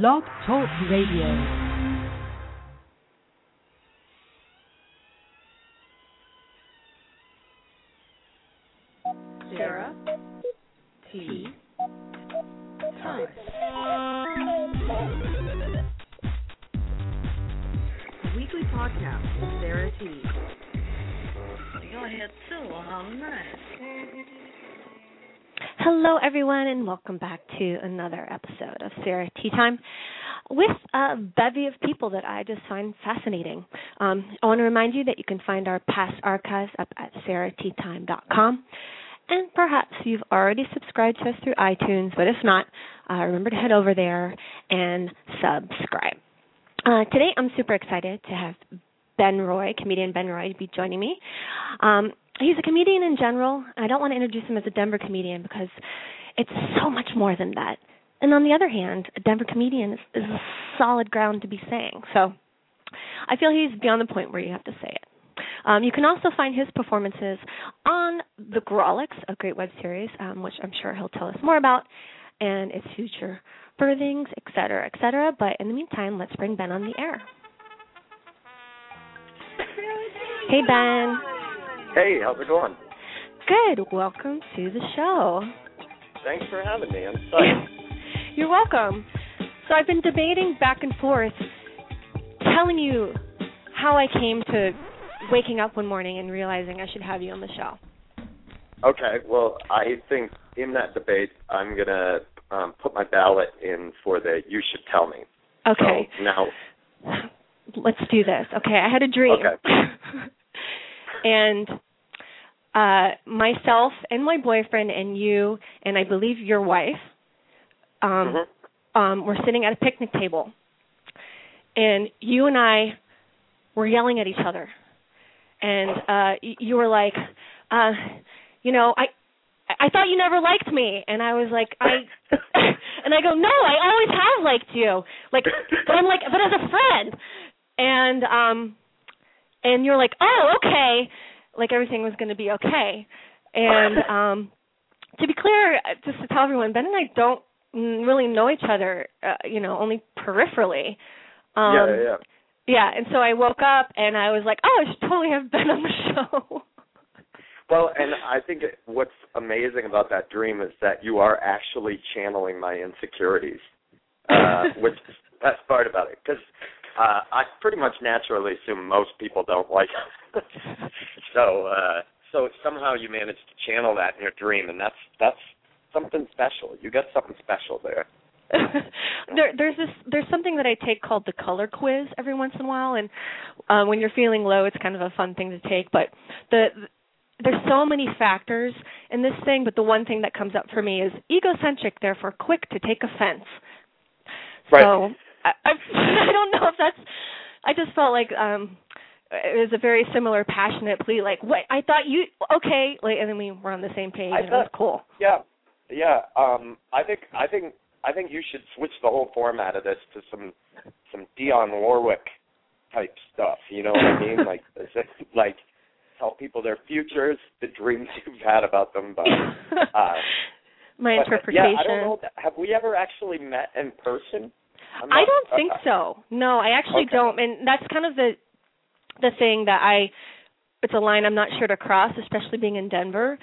Blog Talk Radio. Sarah Tea Time. The weekly podcast with Sarah Tea. Your hair too, how nice. Hello, everyone, and welcome back to another episode of Sarah Tea Time with a bevy of people that I just find fascinating. I want to remind you that you can find our past archives up at SarahTeaTime.com. And perhaps you've already subscribed to us through iTunes, but if not, remember to head over there and subscribe. Today I'm super excited to have Ben Roy, comedian Ben Roy, to be joining me. He's a comedian in general, and I don't want to introduce him as a Denver comedian because it's so much more than that. And on the other hand, a Denver comedian is a solid ground to be saying, so I feel he's beyond the point where you have to say it. You can also find his performances on the Grawlix, a great web series, which I'm sure he'll tell us more about, and its future birthings, et cetera, but in the meantime, let's bring Ben on the air. Hey, Ben. Hey, how's it going? Good. Welcome to the show. Thanks for having me. I'm excited. You're welcome. So I've been debating back and forth, telling you how I came to waking up one morning and realizing I should have you on the show. Okay, well, I think in that debate, I'm going to put my ballot in for the You Should Tell Me. Okay. So now, let's do this. Okay, I had a dream. Okay. And myself and my boyfriend and you and I believe your wife were sitting at a picnic table. And you and I were yelling at each other. And you were like, I thought you never liked me. And I was like, I go, no, I always have liked you. Like, but I'm like, but as a friend. And you're like, oh, okay. Like everything was going to be okay. And to be clear, just to tell everyone, Ben and I don't really know each other, only peripherally. Yeah. Yeah, and so I woke up, and I was like, oh, I should totally have been on the show. Well, and I think what's amazing about that dream is that you are actually channeling my insecurities, which is the best part about it, because I pretty much naturally assume most people don't like us. So somehow you managed to channel that in your dream, and that's something special. You got something special there. There's something that I take called the color quiz every once in a while, and when you're feeling low, it's kind of a fun thing to take. But there's so many factors in this thing, but the one thing that comes up for me is egocentric, therefore quick to take offense. Right. So I don't know if that's. I just felt like it was a very similar passionate plea. Like, what I thought you okay, like, and then we were on the same page. It was cool. Yeah. I think you should switch the whole format of this to some Dionne Warwick type stuff. You know what I mean? Like tell people their futures, the dreams you've had about them. But my interpretation. Yeah, I don't know. Have we ever actually met in person? I don't think so. No, I actually don't. And that's kind of the thing that it's a line I'm not sure to cross, especially being in Denver.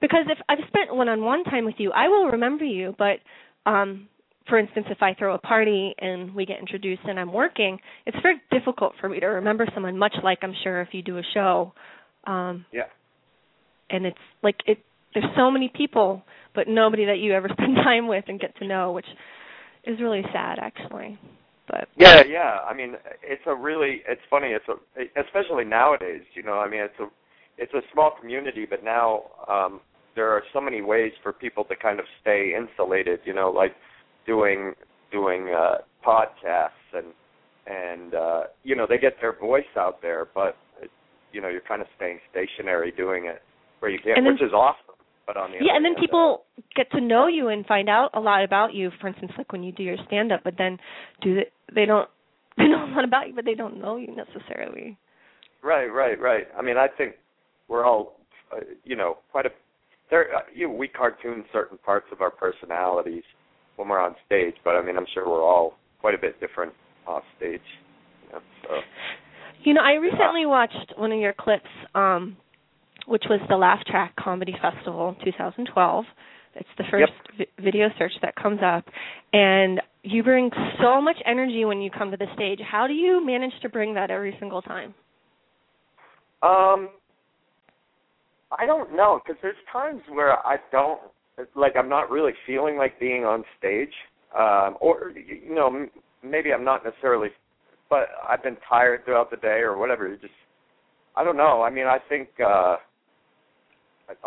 Because if I've spent one-on-one time with you, I will remember you. But, for instance, if I throw a party and we get introduced and I'm working, it's very difficult for me to remember someone, much like I'm sure if you do a show. Yeah. And it's like there's so many people, but nobody that you ever spend time with and get to know, which is really sad, actually. But yeah. I mean, it's funny. Especially nowadays, I mean, it's a small community, but now there are so many ways for people to kind of stay insulated, like doing podcasts and they get their voice out there, but, you're kind of staying stationary doing it where you can, which is awesome. But on the other hand, people get to know you and find out a lot about you, for instance, like when you do your stand-up, but then they know a lot about you, but they don't know you necessarily. Right. I mean, I think we're all, quite we cartoon certain parts of our personalities, when we're on stage, but I mean, I'm sure we're all quite a bit different off stage. You know, so. You know, I recently watched one of your clips, which was the Laugh Track Comedy Festival 2012. It's the first video search that comes up, and you bring so much energy when you come to the stage. How do you manage to bring that every single time? I don't know, because there's times where I don't, like, I'm not really feeling like being on stage, or, you know, maybe I'm not necessarily, but I've been tired throughout the day or whatever. Just, I don't know. I mean, I think a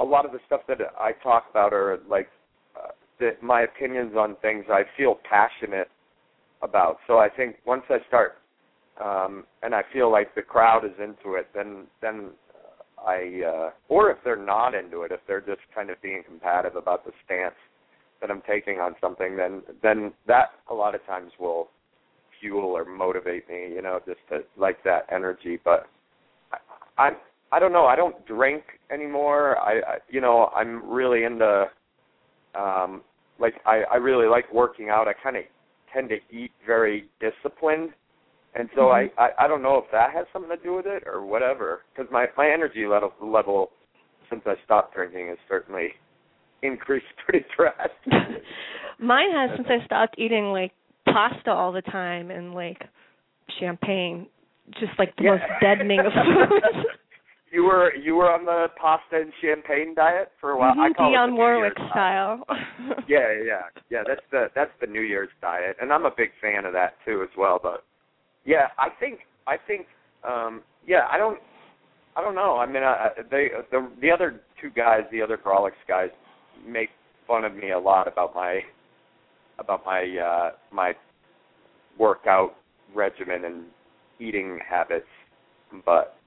lot of the stuff that I talk about are, like, that my opinions on things I feel passionate about. So I think once I start and I feel like the crowd is into it, then I or if they're not into it, if they're just kind of being combative about the stance that I'm taking on something, then that a lot of times will fuel or motivate me, you know, just to, like, that energy. But I don't know. I don't drink anymore. I you know, I'm really into like, I really like working out. I kind of tend to eat very disciplined. And so I don't know if that has something to do with it or whatever, because my energy level since I stopped drinking has certainly increased pretty drastically. Mine has since I stopped eating, like, pasta all the time and, like, champagne, just, like, the most deadening of foods. You were on the pasta and champagne diet for a while. I call it the New Warwick Year's style. Yeah. That's the New Year's diet, and I'm a big fan of that too as well. But yeah, I think I don't know. I mean, the other two guys, the other Grawlix guys, make fun of me a lot about my workout regimen and eating habits, but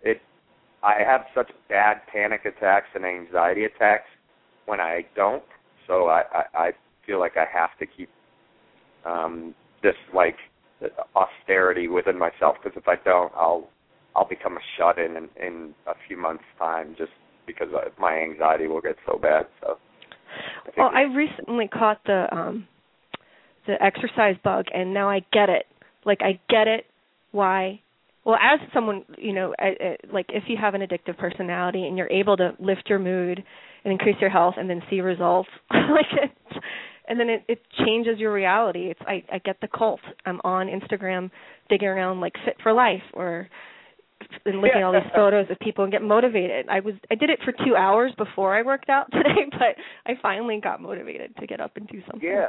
I have such bad panic attacks and anxiety attacks when I don't, so I feel like I have to keep this, like, austerity within myself, because if I don't, I'll become a shut-in in a few months' time, just because my anxiety will get so bad. So, I recently caught the exercise bug, and now I get it. Like, I get it why. Well, as someone, you know, like, if you have an addictive personality and you're able to lift your mood and increase your health and then see results, like, and then it changes your reality. It's I get the cult. I'm on Instagram digging around, like, fit for life and looking at all these photos of people and get motivated. I did it for 2 hours before I worked out today, but I finally got motivated to get up and do something. Yeah.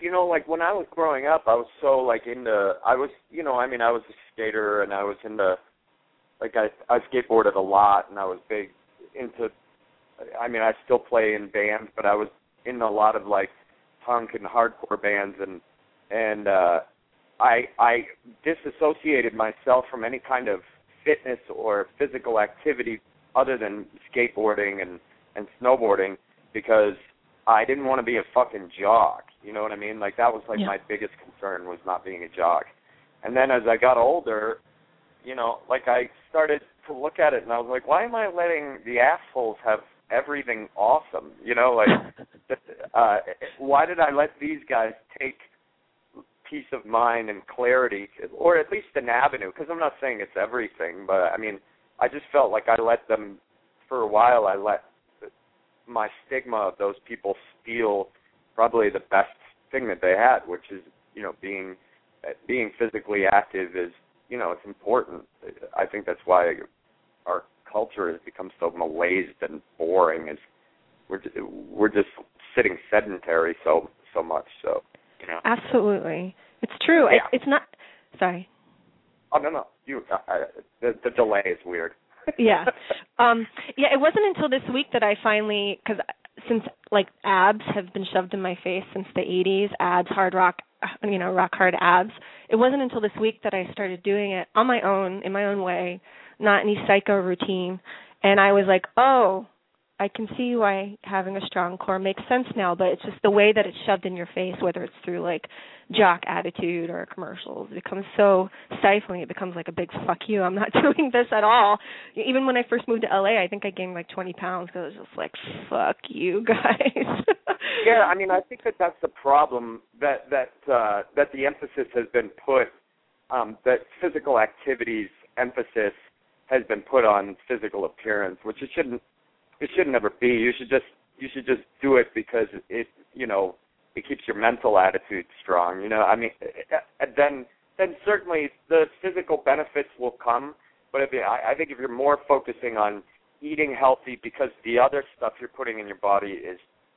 You know, like, when I was growing up, I was so, like, I was a skater, and I was into, like, I skateboarded a lot, and I was big into, I mean, I still play in bands, but I was in a lot of, like, punk and hardcore bands, and I disassociated myself from any kind of fitness or physical activity other than skateboarding and snowboarding, because I didn't want to be a fucking jock. You know what I mean? Like, that was, like, my biggest concern was not being a jock. And then as I got older, you know, like, I started to look at it and I was like, why am I letting the assholes have everything awesome? You know, like, why did I let these guys take peace of mind and clarity, or at least an avenue, because I'm not saying it's everything, but I mean, I just felt like I let them, for a while, I let my stigma of those people steal probably the best thing that they had, which is, you know, being physically active is, you know, it's important. I think that's why our culture has become so malaised and boring, is we're just sitting sedentary so much, so. You know. Absolutely, it's true. Yeah. It's not. Sorry. Oh no! The delay is weird. It wasn't until this week that I finally, because since, like, abs have been shoved in my face since the '80s, abs, hard rock, you know, rock hard abs. It wasn't until this week that I started doing it on my own, in my own way, not any psycho routine, and I was like, oh. I can see why having a strong core makes sense now, but it's just the way that it's shoved in your face, whether it's through like jock attitude or commercials, it becomes so stifling. It becomes like a big fuck you. I'm not doing this at all. Even when I first moved to LA, I think I gained like 20 pounds because I was just like, fuck you guys. Yeah, I mean, I think that that's the problem, that the emphasis has been put, that physical activities emphasis has been put on physical appearance, which it shouldn't. It should never be. You should just do it because it keeps your mental attitude strong. You know, I mean, then certainly the physical benefits will come. But I think if you're more focusing on eating healthy because the other stuff you're putting in your body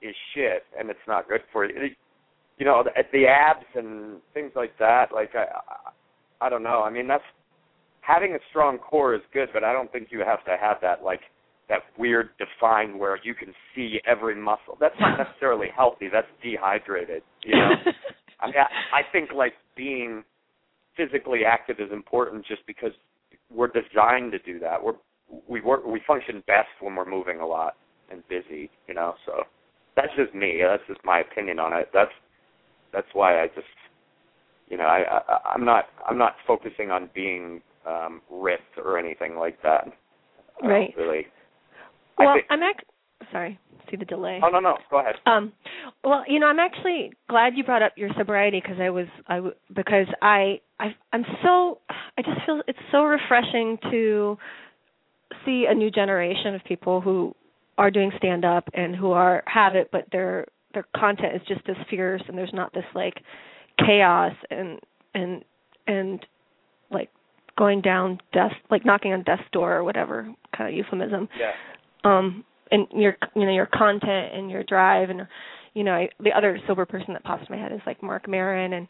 is shit and it's not good for you. You know, the abs and things like that. Like I don't know. I mean, that's having a strong core is good, but I don't think you have to have that like. That weird define where you can see every muscle. That's not necessarily healthy. That's dehydrated, you know. I mean, I think, like, being physically active is important just because we're designed to do that. We function best when we're moving a lot and busy, you know. So that's just me. That's just my opinion on it. That's why I just, you know, I'm not focusing on being ripped or anything like that. Right. Really. Well, sorry, see the delay. Oh, no, go ahead. Well, you know, I'm actually glad you brought up your sobriety because I just feel it's so refreshing to see a new generation of people who are doing stand-up and who have it, but their content is just as fierce and there's not this, like, chaos and like, going down desk, like knocking on desk door or whatever kind of euphemism. Yeah. And your content and your drive and the other sober person that pops in my head is like Mark Maron and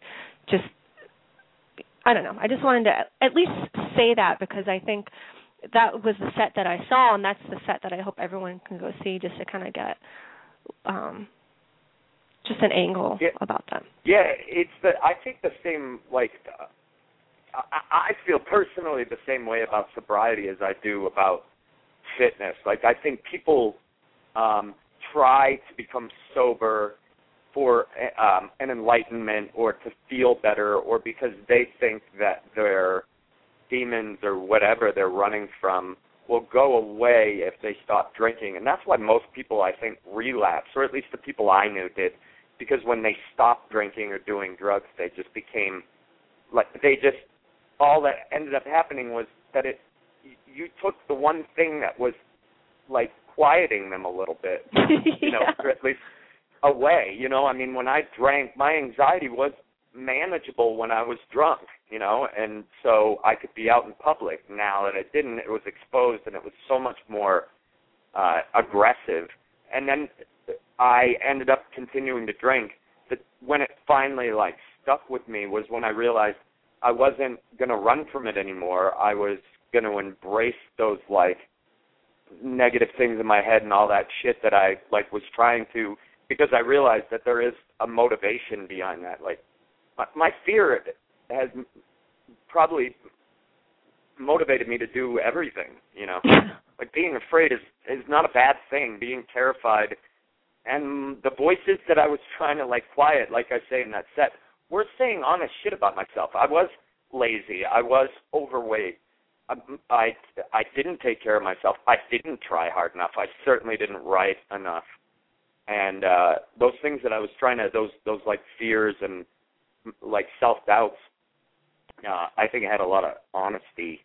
just I don't know. I just wanted to at least say that because I think that was the set that I saw and that's the set that I hope everyone can go see just to kind of get just an angle about that. Yeah, it's I think the same like. I feel personally the same way about sobriety as I do about fitness. Like, I think people try to become sober for an enlightenment or to feel better or because they think that their demons or whatever they're running from will go away if they stop drinking. And that's why most people, I think, relapse, or at least the people I knew did, because when they stopped drinking or doing drugs, they just became, like, they just... all that ended up happening was that you took the one thing that was, like, quieting them a little bit, you know, or at least away, you know. I mean, when I drank, my anxiety was manageable when I was drunk, you know, and so I could be out in public. Now that it didn't, it was exposed, and it was so much more aggressive. And then I ended up continuing to drink. But when it finally, like, stuck with me was when I realized, I wasn't going to run from it anymore. I was going to embrace those, like, negative things in my head and all that shit that I, like, was trying to, because I realized that there is a motivation behind that. Like, my fear has probably motivated me to do everything, you know. Like, being afraid is not a bad thing, being terrified. And the voices that I was trying to, like, quiet, like I say in that set, we're saying honest shit about myself. I was lazy. I was overweight. I didn't take care of myself. I didn't try hard enough. I certainly didn't write enough. And those things that I was trying to, those like fears and like self-doubts, I think I had a lot of honesty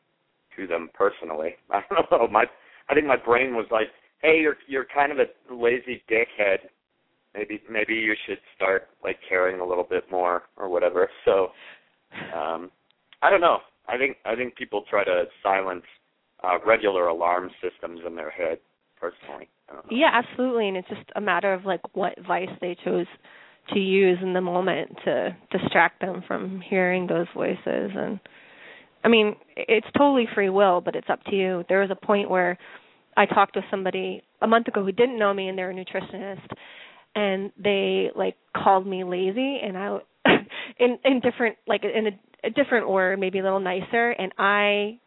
to them personally. I don't know. I think my brain was like, hey, you're kind of a lazy dickhead. Maybe you should start, like, caring a little bit more or whatever. So, I don't know. I think people try to silence regular alarm systems in their head, personally. I don't know. Yeah, absolutely. And it's just a matter of, like, what vice they chose to use in the moment to distract them from hearing those voices. And, I mean, it's totally free will, but it's up to you. There was a point where I talked with somebody a month ago who didn't know me, and they're a nutritionist. And they like called me lazy, and I, in different like in a different word, maybe a little nicer. And I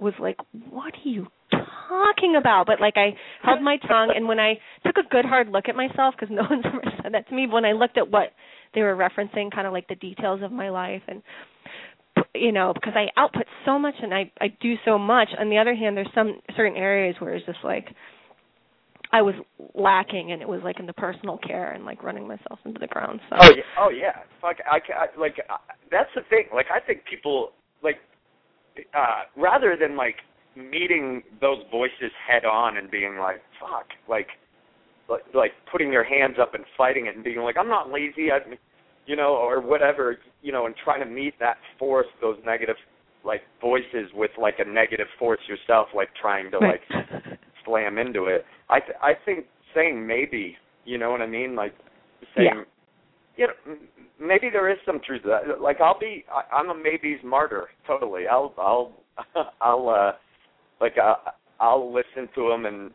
was like, "What are you talking about? But, like, I held my tongue, and when I took a good hard look at myself, because no one's ever said that to me, but when I looked at what they were referencing, kind of like the details of my life, and, you know, because I output so much and I do so much. On the other hand, there's some certain areas where it's just, like, I was lacking, and it was, like, in the personal care and, like, running myself into the ground. So. Oh, yeah. Fuck, I that's the thing. Like, I think people, like, rather than, like, meeting those voices head on and being like, fuck, like putting their hands up and fighting it and being like, I'm not lazy, you know, or whatever, you know, and trying to meet that force, those negative, like, voices with, like, a negative force yourself, like, trying to, like, slam into it. I think saying maybe, you know what I mean? Like, saying, you know, maybe there is some truth to that. Like, I'm a maybe's martyr, totally. I'll listen to them and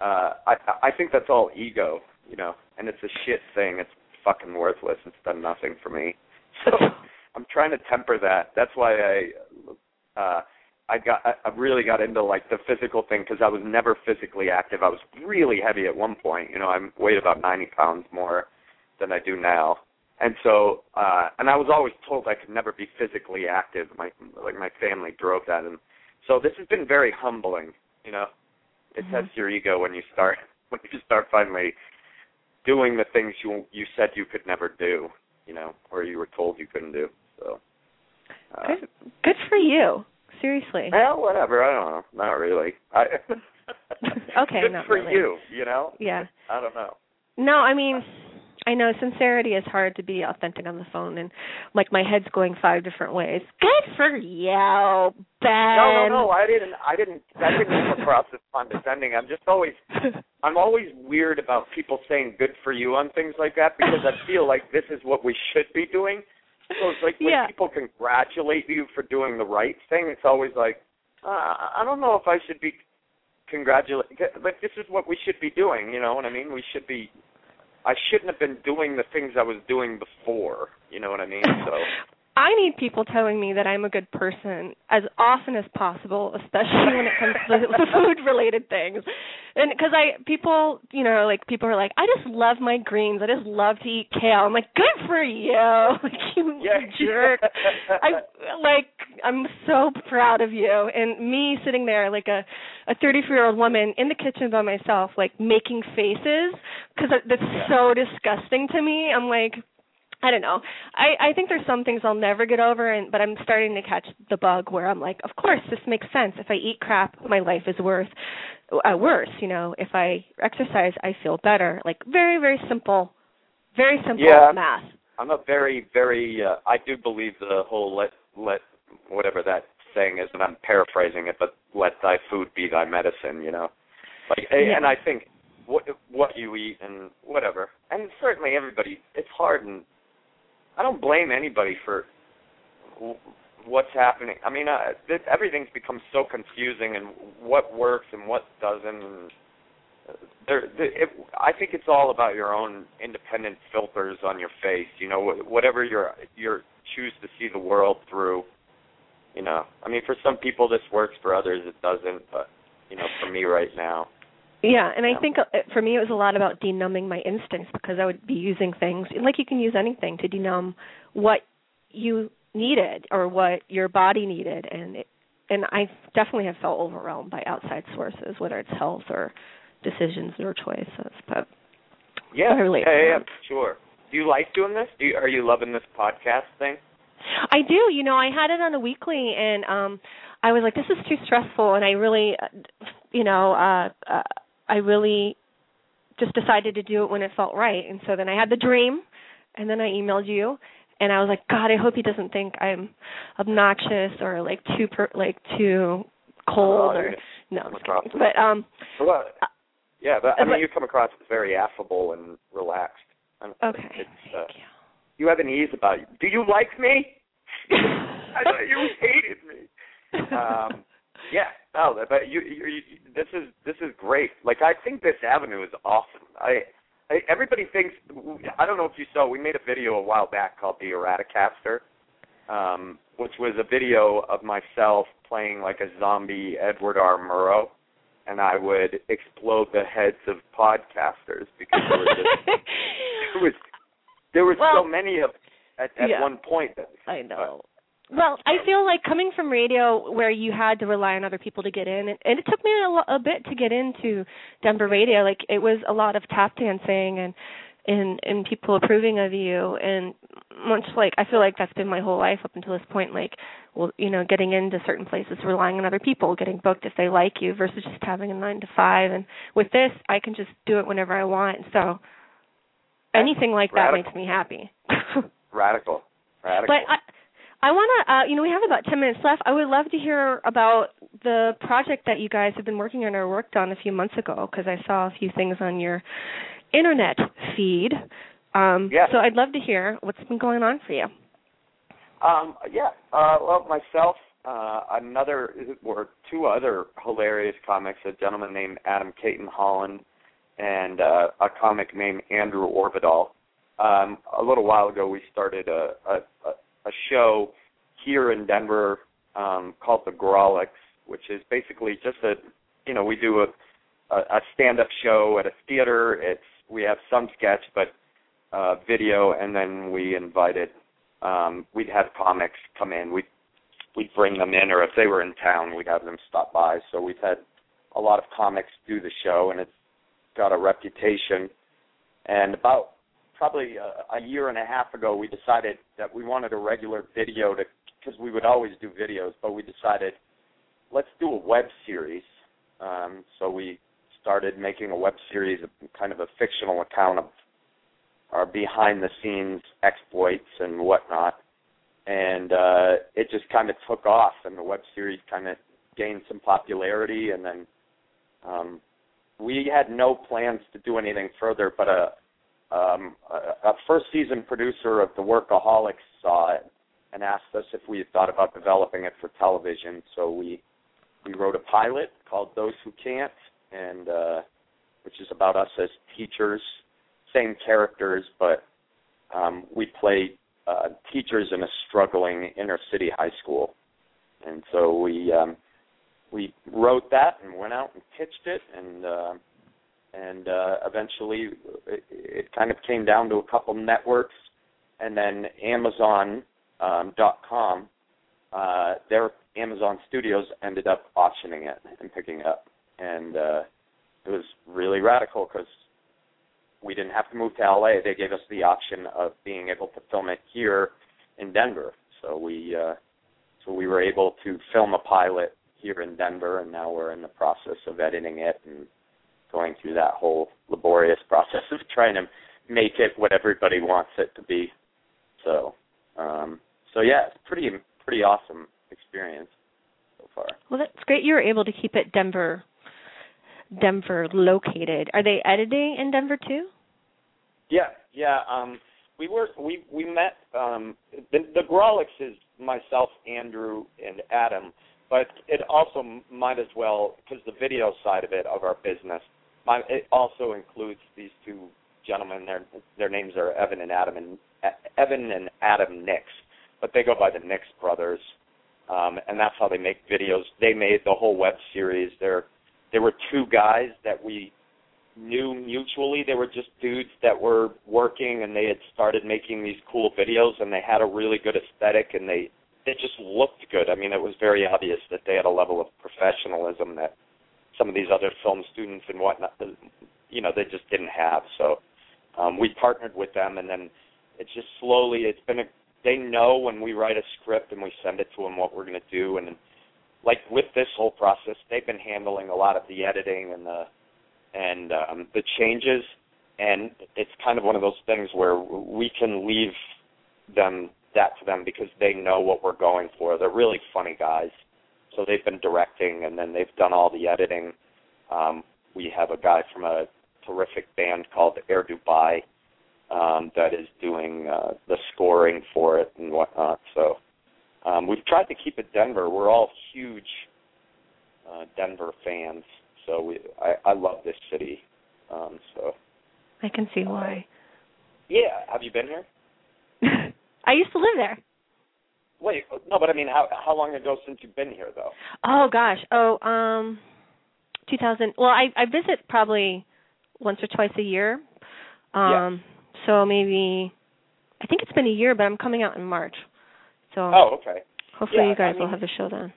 I think that's all ego, you know, and it's a shit thing. It's fucking worthless. It's done nothing for me. So I'm trying to temper that. That's why I really got into, like, the physical thing, because I was never physically active. I was really heavy at one point. You know, I weighed about 90 pounds more than I do now. And so, and I was always told I could never be physically active. My family drove that. And so this has been very humbling, you know. It tests your ego when you start finally doing the things you said you could never do, you know, or you were told you couldn't do. So good for you. Seriously. Well, whatever. I don't know. Not really. Okay. Good not for really. You know? Yeah. I don't know. No, I mean, I know sincerity is hard to be authentic on the phone, and, like, my head's going 5 different ways. Good for you, Ben. No. I didn't. That didn't come across as condescending. I'm always weird about people saying good for you on things like that, because I feel like this is what we should be doing. So it's like when people congratulate you for doing the right thing, it's always like, I don't know if I should be congratulating. Like, this is what we should be doing, you know what I mean? I shouldn't have been doing the things I was doing before, you know what I mean? So I need people telling me that I'm a good person as often as possible, especially when it comes to food-related things. And because people are like, I just love my greens. I just love to eat kale. I'm like, good for you, like, you jerk. I'm so proud of you. And me sitting there like a 34-year-old woman in the kitchen by myself, like, making faces, because that's so disgusting to me. I'm like, I don't know. I think there's some things I'll never get over, but I'm starting to catch the bug where I'm like, of course, this makes sense. If I eat crap, my life is worse. You know, if I exercise, I feel better. Like, very, very simple math. I'm a very, very. I do believe the whole let whatever that saying is, and I'm paraphrasing it, but let thy food be thy medicine. You know, like, and I think what you eat and whatever, and certainly everybody. It's hard and. I don't blame anybody for what's happening. I mean, everything's become so confusing, and what works and what doesn't. I think it's all about your own independent filters on your face. You know, whatever your choose to see the world through. You know, I mean, for some people this works, for others it doesn't. But, you know, for me right now. Yeah, and I think for me it was a lot about denumbing my instincts, because I would be using things, like, you can use anything to denumb what you needed or what your body needed, and I definitely have felt overwhelmed by outside sources, whether it's health or decisions or choices. But yeah, sure. Do you like doing this? Are you loving this podcast thing? I do. You know, I had it on a weekly, and I was like, this is too stressful, and I really, you know, I really just decided to do it when it felt right. And so then I had the dream, and then I emailed you, and I was like, God, I hope he doesn't think I'm obnoxious or, like, too cold. But you come across as very affable and relaxed. Thank you. You have an ease about you. Do you like me? I thought you hated me. But you this is great. Like, I think this avenue is awesome. Everybody thinks, I don't know if you saw, we made a video a while back called The Erratacaster. which was a video of myself playing like a zombie Edward R. Murrow, and I would explode the heads of podcasters because there were so many of at one point. I know. Well, I feel like coming from radio where you had to rely on other people to get in, and it took me a bit to get into Denver radio. Like, it was a lot of tap dancing and people approving of you, and much like I feel like that's been my whole life up until this point, like, well, you know, getting into certain places, relying on other people, getting booked if they like you versus just having a 9 to 5. And with this, I can just do it whenever I want. So anything like that makes me happy. Radical. But I want to, we have about 10 minutes left. I would love to hear about the project that you guys have been working on or worked on a few months ago, because I saw a few things on your internet feed. So I'd love to hear what's been going on for you. Myself, two other hilarious comics, a gentleman named Adam Caton Holland and a comic named Andrew Orvidal. A little while ago, we started a show here in Denver called the Grawlix, which is basically just we do a stand-up show at a theater. We have some sketch, but video, and then we invited, we'd have comics come in. We'd bring them in, or if they were in town, we'd have them stop by. So we've had a lot of comics do the show, and it's got a reputation. And about probably a year and a half ago, we decided that we wanted a regular video because we would always do videos, but we decided let's do a web series. So we started making a web series of kind of a fictional account of our behind-the-scenes exploits and whatnot. And it just kind of took off, and the web series kind of gained some popularity. And then we had no plans to do anything further, but a first-season producer of the Workaholics saw it and asked us if we had thought about developing it for television. So we wrote a pilot called Those Who Can't, and which is about us as teachers, same characters, but we play teachers in a struggling inner-city high school. And so we wrote that and went out and pitched it, and eventually it kind of came down to a couple networks, and then Amazon.com, their Amazon Studios ended up auctioning it and picking it up. And it was really radical because we didn't have to move to L.A. They gave us the option of being able to film it here in Denver. So we were able to film a pilot here in Denver, and now we're in the process of editing it and going through that whole laborious process of trying to make it what everybody wants it to be. So, it's pretty awesome experience so far. Well, that's great. You were able to keep it Denver located. Are they editing in Denver too? Yeah. We met. The Grawlix is myself, Andrew, and Adam. But it also might as well, because the video side of it, of our business, it also includes these two gentlemen. Their names are Evan and Adam Nix, but they go by the Nix brothers, and that's how they make videos. They made the whole web series. There were two guys that we knew mutually. They were just dudes that were working, and they had started making these cool videos, and they had a really good aesthetic, and it just looked good. I mean, it was very obvious that they had a level of professionalism that some of these other film students and whatnot, they just didn't have. So we partnered with them, and then it's just slowly, they know when we write a script and we send it to them what we're going to do. And like with this whole process, they've been handling a lot of the editing and the changes. And it's kind of one of those things where we can leave that to them because they know what we're going for. They're really funny guys. So they've been directing, and then they've done all the editing. We have a guy from a terrific band called Air Dubai that is doing the scoring for it and whatnot. So we've tried to keep it Denver. We're all huge Denver fans. So I love this city. So I can see why. Yeah. Have you been here? I used to live there. Wait, no, but I mean, how long ago since you've been here, though? Oh, gosh. 2000. Well, I visit probably once or twice a year. Yeah. So maybe, I think it's been a year, but I'm coming out in March. So okay. Hopefully you guys will have a show then.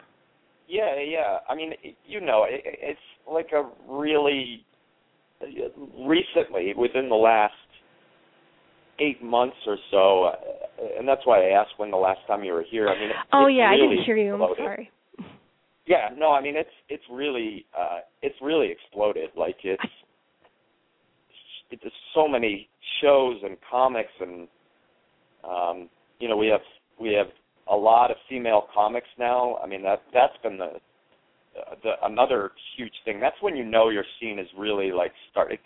Yeah. I mean, you know, it's like a really, recently, within the last 8 months or so, and that's why I asked when the last time you were here. I mean, really I didn't hear you. Exploded. I'm sorry. Yeah, no, I mean it's really exploded. Like it's so many shows and comics, and you know, we have a lot of female comics now. I mean that's been the another huge thing. That's when you know your scene is really like starting,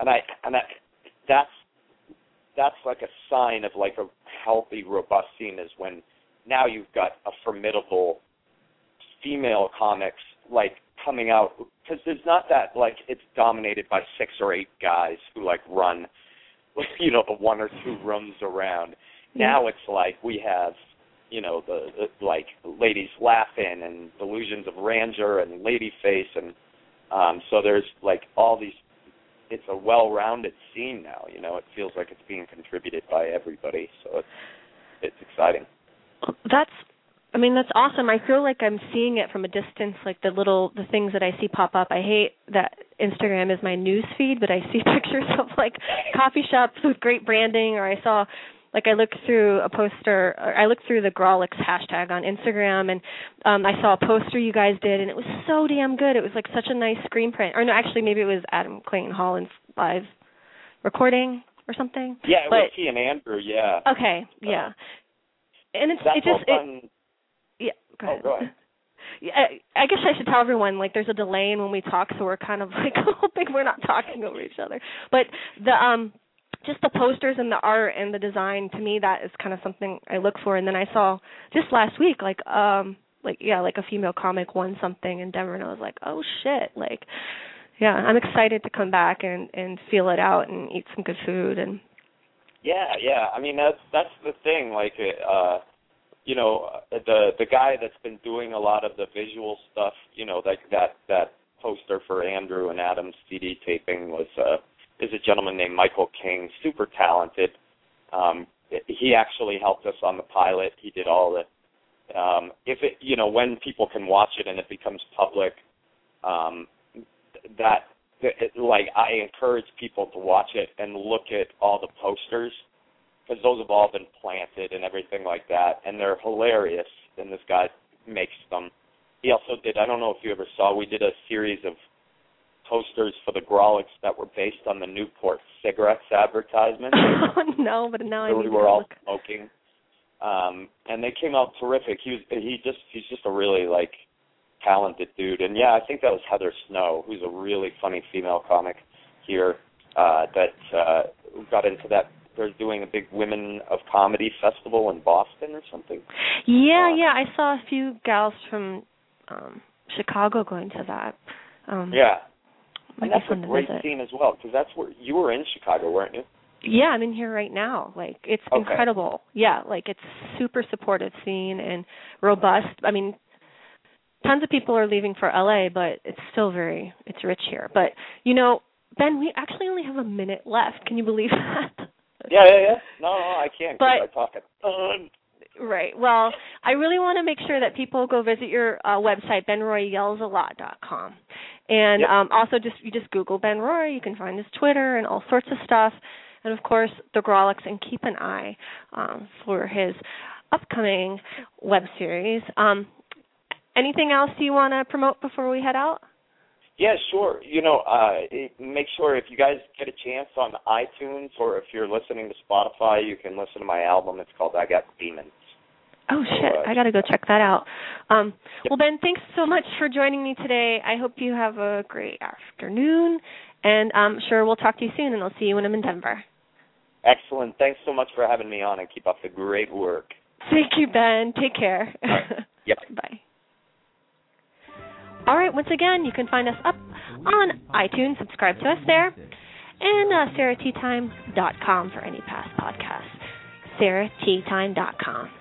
and that's like a sign of like a healthy, robust scene is when now you've got a formidable female comics like coming out, because there's not that like it's dominated by 6 or 8 guys who like run, you know, the 1 or 2 rooms around. Now it's like we have, you know, the like Ladies Laughing and Delusions of Ranger and Ladyface, and so there's like all these. It's a well-rounded scene now, you know. It feels like it's being contributed by everybody, so it's exciting. That's awesome. I feel like I'm seeing it from a distance, like the things that I see pop up. I hate that Instagram is my news feed, but I see pictures of, like, coffee shops with great branding, or I saw, like, I looked through a poster, or I looked through the Grawlix hashtag on Instagram, and I saw a poster you guys did, and it was so damn good. It was like such a nice screen print. Or no, actually, maybe it was Adam Caton Holland's live recording or something. Yeah, it was he and Andrew, yeah. Okay, yeah. And go ahead. Oh, go ahead. Yeah, I guess I should tell everyone, like, there's a delay in when we talk, so we're kind of, like, hoping we're not talking over each other. But the just the posters and the art and the design, to me, that is kind of something I look for. And then I saw just last week, like a female comic won something in Denver, and I was like, oh shit, like, yeah, I'm excited to come back and feel it out and eat some good food. And yeah, I mean that's the thing, like, you know, the guy that's been doing a lot of the visual stuff, you know, like that poster for Andrew and Adam's CD taping was. Is a gentleman named Michael King, super talented. He actually helped us on the pilot. He did all the if it, you know, when people can watch it and it becomes public, I encourage people to watch it and look at all the posters, because those have all been planted and everything like that, and they're hilarious. And this guy makes them. He also did. I don't know if you ever saw. We did a series of posters for the Grawlix that were based on the Newport cigarettes advertisement. No, but now I need to look. We were all smoking, and they came out terrific. He's just a really, like, talented dude. And yeah, I think that was Heather Snow, who's a really funny female comic here that got into that. They're doing a big Women of Comedy festival in Boston or something. Yeah. I saw a few gals from Chicago going to that. Yeah. And that's a great scene as well, because that's where you were in Chicago, weren't you? Yeah, I'm in here right now. Like, it's incredible. Yeah, like, it's super supportive scene and robust. I mean, tons of people are leaving for LA, but it's still it's rich here. But, you know, Ben, we actually only have a minute left. Can you believe that? Yeah. No, I can't, because I talk a ton. Right. Well, I really want to make sure that people go visit your website, BenRoyYellsAlot.com. And also just Google Ben Roy. You can find his Twitter and all sorts of stuff. And, of course, the Grawlix. And keep an eye for his upcoming web series. Anything else you want to promote before we head out? Yeah, sure. You know, make sure if you guys get a chance on iTunes, or if you're listening to Spotify, you can listen to my album. It's called I Got Demons. Oh, shit. I got to go check that out. Well, Ben, thanks so much for joining me today. I hope you have a great afternoon, and I'm sure we'll talk to you soon, and I'll see you when I'm in Denver. Excellent. Thanks so much for having me on, and keep up the great work. Thank you, Ben. Take care. All right. Yep. Bye. All right, once again, you can find us up on iTunes. Subscribe to us there. And SarahTeaTime.com for any past podcasts. SarahTeaTime.com.